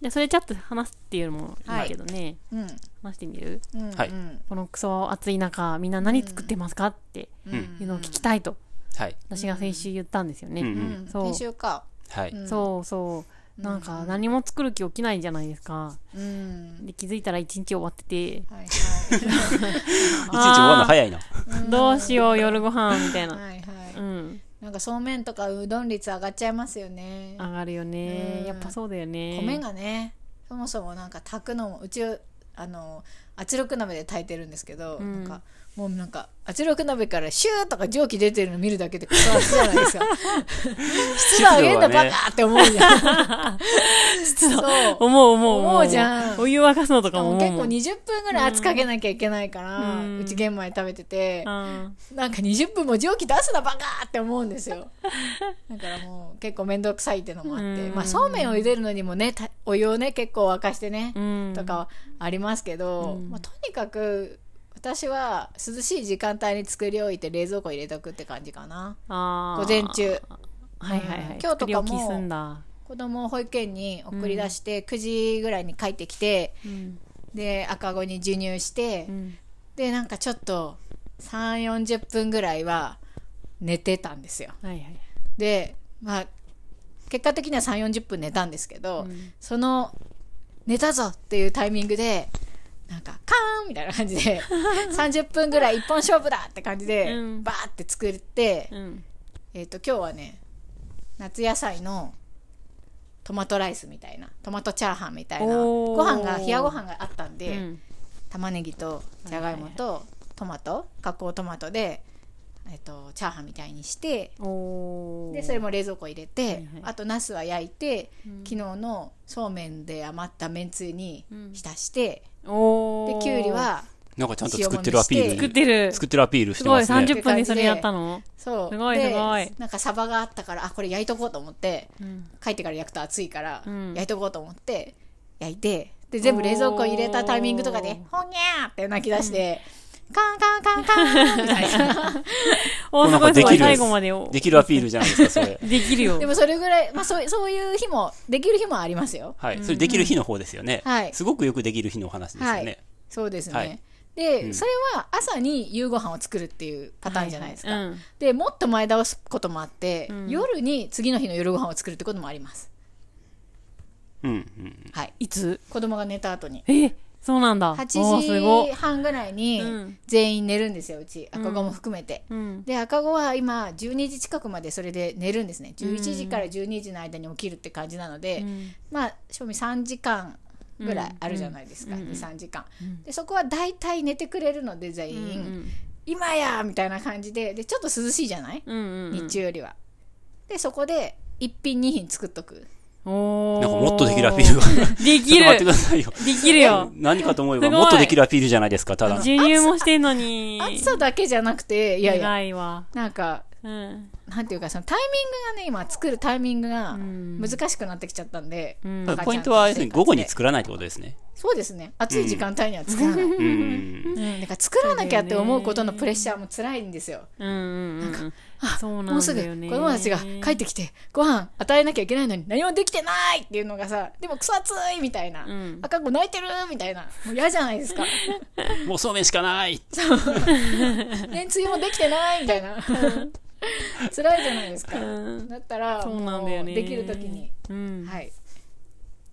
でそれちょっと話すっていうのもいいけどね、はい、話してみる、うん、このクソ暑い中みんな何作ってますかっていうのを聞きたいと、うん、私が先週言ったんですよね、うん、そう先週か、はい、そうそう、なんか何も作る気起きないじゃないですか、うん、で気づいたら一日終わってて、はいはい、一日終わるの早いなどうしよう夜ご飯みたいな、はいはい、うんなんかそうめんとかうどん率上がっちゃいますよね。上がるよね、うん、やっぱそうだよね。米がねそもそもなんか炊くのもうち圧力鍋で炊いてるんですけど、うん、なんかもうなんか圧力鍋からシューとか蒸気出てるの見るだけでことはすじゃないですか湿度上げんだバカって思うじゃん湿度思うじゃん。お湯沸かすのとかも結構20分ぐらい圧かけなきゃいけないから、うん、うち玄米食べてて、うん、なんか20分も蒸気出すなバカって思うんですよだからもう結構めんどくさいってのもあって、うんまあ、そうめんを茹でるのにもねお湯をね結構沸かしてね、うん、とかはありますけど、うんまあ、とにかく私は涼しい時間帯に作り置いて冷蔵庫入れとくって感じかな。午前中、はいはいはい、今日とかも子供を保育園に送り出して、うん、9時ぐらいに帰ってきて、うん、で赤子に授乳して、うん、でなんかちょっと 3,40 分ぐらいは寝てたんですよ、はいはい、で、まあ、結果的には 3,40 分寝たんですけど、うん、その寝たぞっていうタイミングでなんかカーンみたいな感じで30分ぐらい一本勝負だって感じでバーって作って、うん、今日はね夏野菜のトマトライスみたいなトマトチャーハンみたいな冷やご飯があったんで、うん、玉ねぎとじゃがいもとトマト加工トマトで、チャーハンみたいにしてでそれも冷蔵庫入れて、はいはい、あとナスは焼いて、うん、昨日のそうめんで余っためんつゆに浸して、うんできゅうりはなんかちゃんと作ってるアピールしてますね。すごい30分でそれやったの。そうすごいすごい。なんかサバがあったからこれ焼いとこうと思って、うん、帰ってから焼くと熱いから、うん、焼いとこうと思って焼いてで全部冷蔵庫入れたタイミングとかでほにゃーって泣き出して、うん、カンカンカンカンみたいな。おすごいすごい最後までできるアピールじゃないですかそれ。できるよ。でもそれぐらいまあそういう日もできる日もありますよ。はい。それできる日の方ですよね。うん、はい。すごくよくできる日のお話ですよね。はい、そうですね。はい、で、うん、それは朝に夕ご飯を作るっていうパターンじゃないですか。はいはいうん、でもっと前倒すこともあって、うん、夜に次の日の夜ご飯を作るってこともあります。うんうん。はい。いつ？子供が寝た後に。そうなんだ。8時半ぐらいに全員寝るんですよ、うち赤子も含めて、うん、で赤子は今12時近くまでそれで寝るんですね。11時から12時の間に起きるって感じなので、うん、まあ正味3時間ぐらいあるじゃないですか、うん、2、3時間、うん、でそこは大体寝てくれるので全員、うんうん、今やみたいな感じ でちょっと涼しいじゃない、うんうんうん、日中よりはでそこで1品2品作っとく。なんかもっとできるアピールができる待ってくださいよできるよ何かと思えばもっとできるアピールじゃないですか。ただ授乳もしてんのに暑さだけじゃなくていやいやいわなんか、うん、なんていうかそのタイミングがね今作るタイミングが難しくなってきちゃったんで、うん、んポイントはですね午後に作らないってことですね。そうですね暑い時間帯には作らない、うんうん、なんか作らなきゃって思うことのプレッシャーも辛いんですよ、うんうんうん、なんかそうなんだよね、もうすぐ子供たちが帰ってきてご飯与えなきゃいけないのに何もできてないっていうのがさでもクソ暑いみたいな、うん、赤子泣いてるみたいなもう嫌じゃないですかもうそうめんしかないめんつゆもできてないみたいな辛いじゃないですか、うん、だったらもうできる時に、うん、はい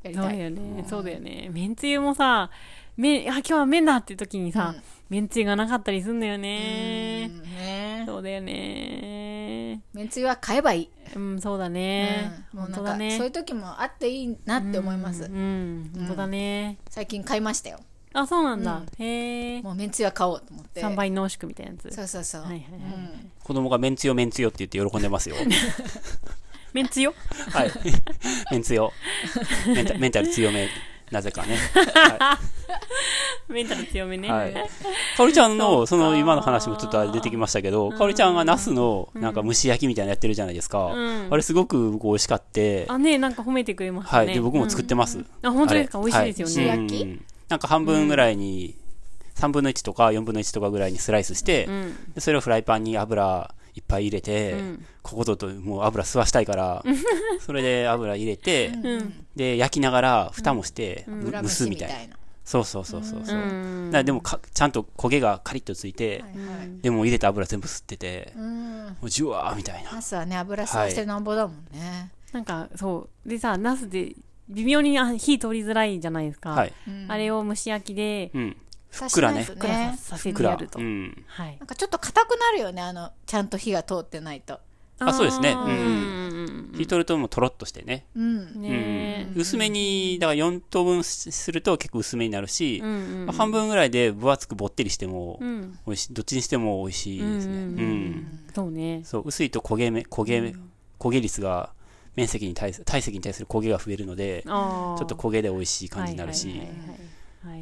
やりたい。そうだよね、そうだよね。めんつゆもさ今日は麺だって時にさ、うん、めんつゆがなかったりするんだよね。うんねそうだよね。めんつゆは買えばいい。うん、そうだね。うん、もうなんか、ね、そういう時もあっていいなって思います。うん、本当だね。最近買いましたよ。あ、そうなんだ。うん、へえ。もうめんつゆは買おうと思って。3倍濃縮みたいなやつ。そうそうそう。はいはいはいうん、子供がめんつゆめんつゆって言って喜んでますよ。めんつゆ？はい。めんつゆ。メンタル強め。なぜかね、はい、メンタル強めね、はい、かおりちゃんのその今の話もちょっと出てきましたけど、うん、かおりちゃんがナスのなんか蒸し焼きみたいなのやってるじゃないですか、うん、あれすごく僕美味しかってあねなんか褒めてくれましたね、はい、で僕も作ってます、うん、あ本当ですか美味しいですよね、はい、蒸し焼き、うん、なんか半分ぐらいに3分の1とか4分の1とかぐらいにスライスして、うん、でそれをフライパンに油いっぱい入れて、うん、ここともう油吸わしたいからそれで油入れて、うん、で焼きながら蓋もして、うん、蒸すみたいな、そうそうそうそう、うん、だからでもちゃんと焦げがカリッとついて、はいはい、でも入れた油全部吸ってて、うん、もうジュワーみたいな。ナスはね油吸わしてなんぼだもんね、はい、なんかそうでさ、ナスで微妙に火通りづらいじゃないですか、はい、あれを蒸し焼きで、うん、ふっくらね、ふっくらさせてやると、うん、はい、なんかちょっと硬くなるよね、あのちゃんと火が通ってないと。あ、そうですね、うんうん、火通るともうとろっとしてね、うん、ね、うん、薄めにだから4等分すると結構薄めになるし、うんうん、まあ、半分ぐらいで分厚くぼってりしても美味しい、うん、どっちにしても美味しいですね、うんうんうん、そうね、そう薄いと焦げ率が面積に体積に対する焦げが増えるので、ちょっと焦げで美味しい感じになるし、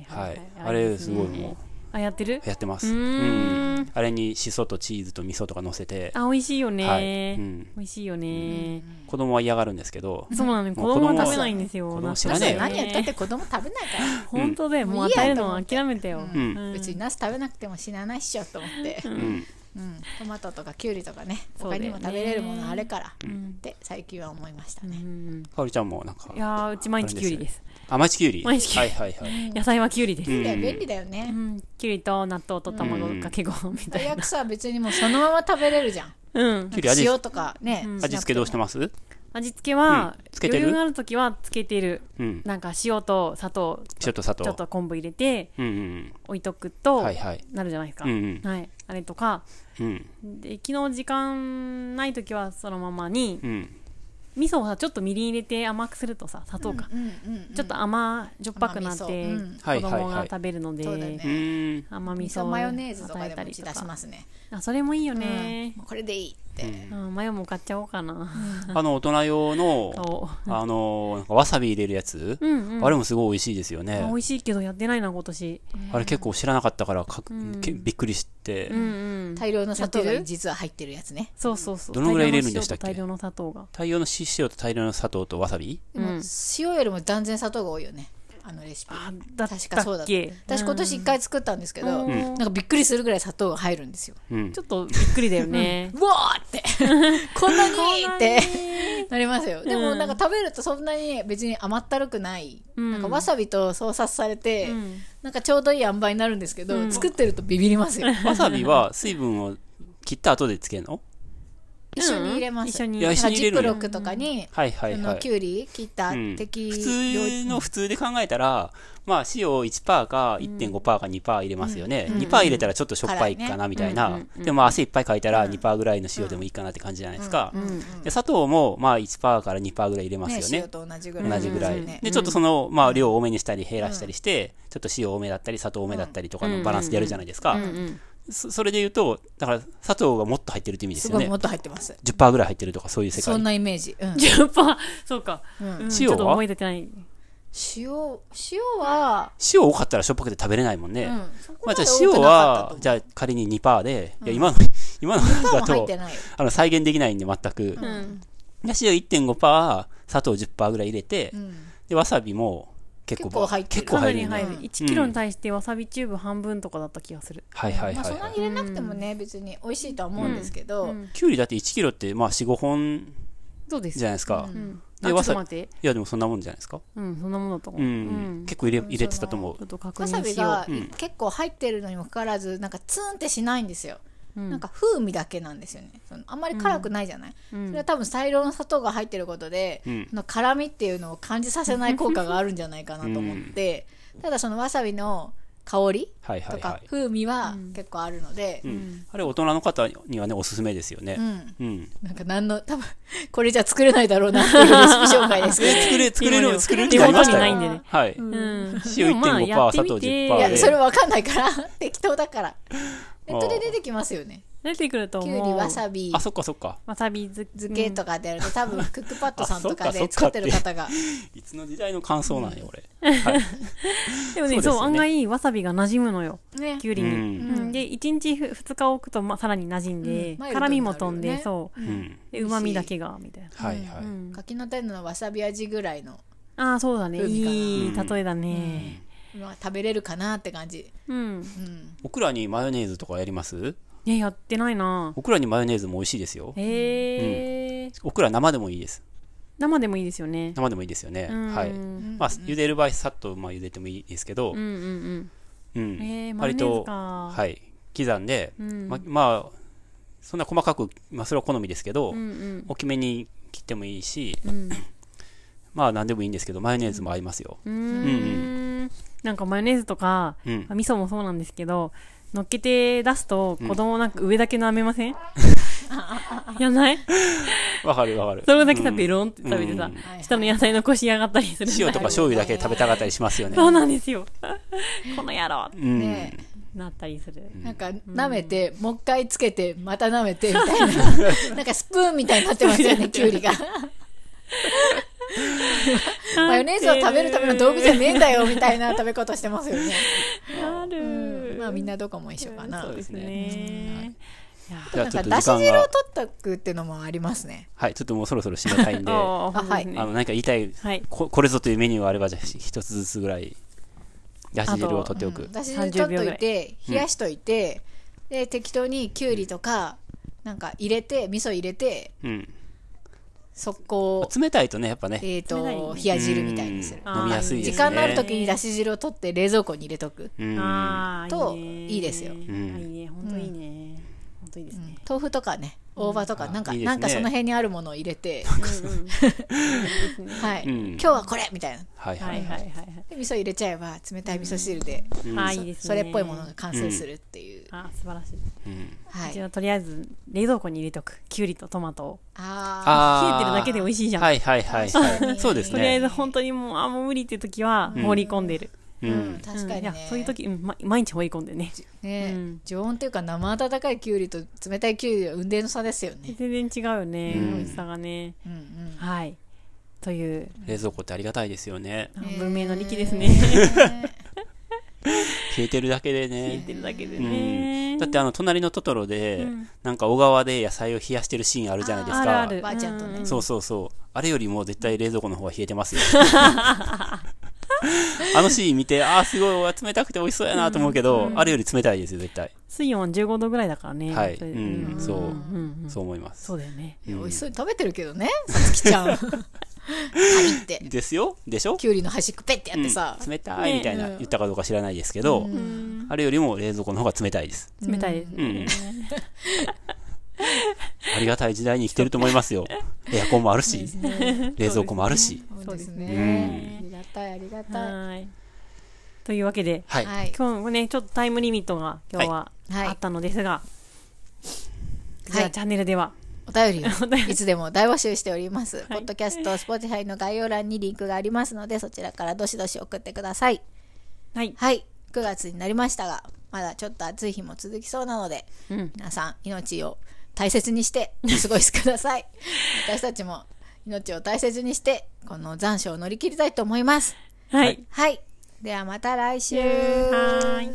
あれすごいもう、あ、やってる？やってます。うん、あれにしそとチーズと味噌とか乗せて、あ、美味しいよね、はい、うん。美味しいよね。子供は嫌がるんですけど、そうなのに子供は食べないんですよ。子供知らねえよ。何やったって子供食べないから。本当で、もう与えるのは諦めてよ。別にナス食べなくても死なないっしょと思って。うんうん、トマトとかキュウリとかね、他にも食べれるものあれからって最近は思いましたね、うん、かおりちゃんもなんか。いや、うち毎日キュウリです。あ、毎日キュウリ。毎日キュウリ、はいはいはい、野菜はキュウリです。便利だよね、うん、キュウリと納豆と卵かけご飯みたいな。最悪さ、別にもうそのまま食べれるじゃん、うん、塩とかね、うん、味付けどうしてます？味付けは、うん、余裕があるときはつけてる、うん、なんか塩と砂糖、ちょっと昆布入れて、うんうん、置いとくと、はいはい、なるじゃないですか、うんうん、はい、あれとか、うん、で昨日時間ないときはそのままに、うん、味噌をさちょっとみりん入れて甘くするとさ、砂糖か、うんうんうんうん、ちょっと甘じょっぱくなって、うん、子供が食べるので、はいはいはい、そうだね、甘味噌をマヨネーズとかでも打ち出しますね。あ、それもいいよね、うん、これでいい。うん、マヨも買っちゃおうかな。あの大人用のなんかわさび入れるやつ、うんうん、あれもすごい美味しいですよね。美味しいけどやってないな今年、うん、あれ結構知らなかったからびっくりして、うんうん、大量の砂糖が実は入ってるやつね。そうそうそう。どのぐらい入れるんでしたっけ？大量の砂糖が。大量の塩と大量の砂糖とわさび？うん、塩よりも断然砂糖が多いよね。あのレシピ確かそうだった。私今年1回作ったんですけど、うん、なんかびっくりするぐらい砂糖が入るんですよ、うん、ちょっとびっくりだよね、うん、うわーってこんなにってなりますよ。でもなんか食べるとそんなに別に甘ったるくない、うん、なんかわさびと相殺されて、うん、なんかちょうどいい塩梅になるんですけど、うん、作ってるとビビりますよ。わさびは水分を切った後でつけるの？一緒に入れます。一緒に。ジップロックとかに、はいはいはい、キュウリ切った適量、うん、普通で考えたら、まあ塩 1% か 1.5% か 2% 入れますよね、うん、2% 入れたらちょっとしょっぱいかなみたいな、ね、でも汗いっぱいかいたら 2% ぐらいの塩でもいいかなって感じじゃないですか、うんうんうん、で砂糖もまあ 1% から 2% ぐらい入れますよ ね塩と同じぐらい、でちょっとその、まあ、量を多めにしたり減らしたりして、うん、ちょっと塩多めだったり砂糖多めだったりとかのバランスでやるじゃないですか、うんうんうんうん、それで言うとだから砂糖がもっと入ってるって意味ですよね。すごいもっと入ってます。 10% ぐらい入ってるとかそういう世界。そんなイメージ、うん、10%。 そうか、うんうん、塩はちょっと思い出てない。塩は塩多かったらしょっぱくて食べれないもんね、うん、まあ、じゃあ塩はじゃあ仮に 2% で、うん、いや今のだと再現できないんで全く、うん、塩 1.5% 砂糖 10% ぐらい入れて、うん、でわさびも結構入ってる。かなり入る、うん、1キロに対してわさびチューブ半分とかだった気がする、うん、はいはいはい、まあ、そんなに入れなくてもね、うん、別に美味しいとは思うんですけど、うんうん、きゅうりだって1キロってまあ 4,5 本じゃないですか、うん、でわさび、いやでもそんなもんじゃないですか、うん、そんなもんだと思う、うんうん、結構入れてたと思う。ちょっと確認しよう。わさびが結構入ってるのにもかかわらずなんかツンってしないんですよ、うん、なんか風味だけなんですよね。そのあんまり辛くないじゃない、うん、それは多分大量の砂糖が入ってることで、うん、その辛みっていうのを感じさせない効果があるんじゃないかなと思って、うん、ただそのわさびの香りとか風味は結構あるので、うんうん、あれ大人の方にはねおすすめですよね、うんうん、なんか何の多分これじゃ作れないだろうなっていうレシピ紹介ですけど作れるって言いましたよ、ね、はい、うん、塩 1.5% 砂糖 10% で、いやそれ分かんないから適当だからネットで出てきますよね。出てくると思う。きゅうりわさび、あ、そっかそっか、わさび漬けとかでやると、うん、多分クックパッドさんとかで作ってる方がいつの時代の感想なんよ、うん、俺、はい、でも ね、そう案外わさびが馴染むのよ、ね、きゅうりに、うんうん、で1日2日置くと、まあ、さらに馴染んで、うん、辛みも飛んで、ね、そう、うん、でうまみだけがみたいな、はいはい、うん、柿の種のわさび味ぐらいの。あ、そうだね、いい例えだね、うん、食べれるかなって感じ、うんうん、オクラにマヨネーズとかやります？ね、やってないな。オクラにマヨネーズも美味しいですよ。へえ、うん。オクラ生でもいいです。生でもいいですよね。生でもいいですよね。はい。まあ茹でる場合さっとまあ茹でてもいいですけど、割とはい刻んで、うん、まあそんな細かく、まあ、それは好みですけど、うんうん、大きめに切ってもいいし、うん、まあ何でもいいんですけどマヨネーズも合いますよ。なんかマヨネーズとか、うん、味噌もそうなんですけど。乗っけて出すと子供なんか上だけ舐めません？やんない？わかるわかる。それだけさベロンって食べてさ、下の野菜残しやがったりする。塩とか醤油だけ食べたかったりしますよね。そうなんですよ。この野郎ってなったりする。なんか舐めてもう一回つけてまた舐めてみたいな、なんかスプーンみたいになってますよね、きゅうりが。マヨネーズを食べるための道具じゃねえんだよみたいな食べ方してますよね。ある、うん、まあみんなどこも一緒かな。そうですね。だし汁を取ったくっていうのもありますね。はい、ちょっともうそろそろ締めたいんで、はい、何か言いたい、はい、これぞというメニューがあればじゃあ一つずつぐらいだし汁を取っておく。だし汁取っといて冷やしといて、うん、で適当にきゅうりとかなんか入れて味噌入れて。うん速攻冷たいとねやっぱね冷や汁みたいにする。飲みやすいですね。時間のある時にだし汁を取って冷蔵庫に入れとくといいですよ。いいね、本当いいね、本当いいですね。豆腐とかね、大葉とかなんかその辺にあるものを入れて、はい、今日はこれみたいな。はいはいはいで味噌入れちゃえば冷たい味噌汁でそれっぽいものが完成するっていう。あ、素晴らしい。はい、じゃあとりあえず冷蔵庫に入れとくきゅうりとトマトを。ああ、冷えてるだけで美味しいじゃん。はいはいはいはい。そうですね。とりあえず本当にもうあもう無理っていう時は放り込んでる。うん、確かにね。そういう時毎日放り込んでね。ね、常温っていうか生温かいきゅうりと冷たいきゅうりは雲泥の差ですよね。全然違うよね、美味しさがね。はい。という冷蔵庫ってありがたいですよね。文明の利器ですね。冷えてるだけでね。冷えてるだけでね。だって隣のトトロでなんか小川で野菜を冷やしてるシーンあるじゃないですか。あるある。ばあちゃんとね。そうそうそう。あれよりも絶対冷蔵庫の方が冷えてますよ。あのシーン見て、ああすごい冷たくて美味しそうやなと思うけど、あれより冷たいですよ絶対。水温15度ぐらいだからね。はい、そうそう思います。そうだよね。美味しそうに食べてるけどね、さつきちゃん。ってですよ、でしょ。きゅうりの端っこペッてやってさ、冷たいみたいな言ったかどうか知らないですけど、あれよりも冷蔵庫の方が冷たいです。冷たいですね。ありがたい時代に生きてると思いますよ。エアコンもあるし、冷蔵庫もあるし。そうですね。ありがたい、ありがたい。というわけで、今日もね、ちょっとタイムリミットが今日はあったのですが、じゃあチャンネルではお便りをいつでも大募集しております。ポッドキャスト、Spotify の概要欄にリンクがありますので、そちらからどしどし送ってください。はい。はい。9月になりましたが、まだちょっと暑い日も続きそうなので、皆さん命を大切にしてお過ごしください。私たちも命を大切にしてこの残暑を乗り切りたいと思います。はい、はい、ではまた来週。はい。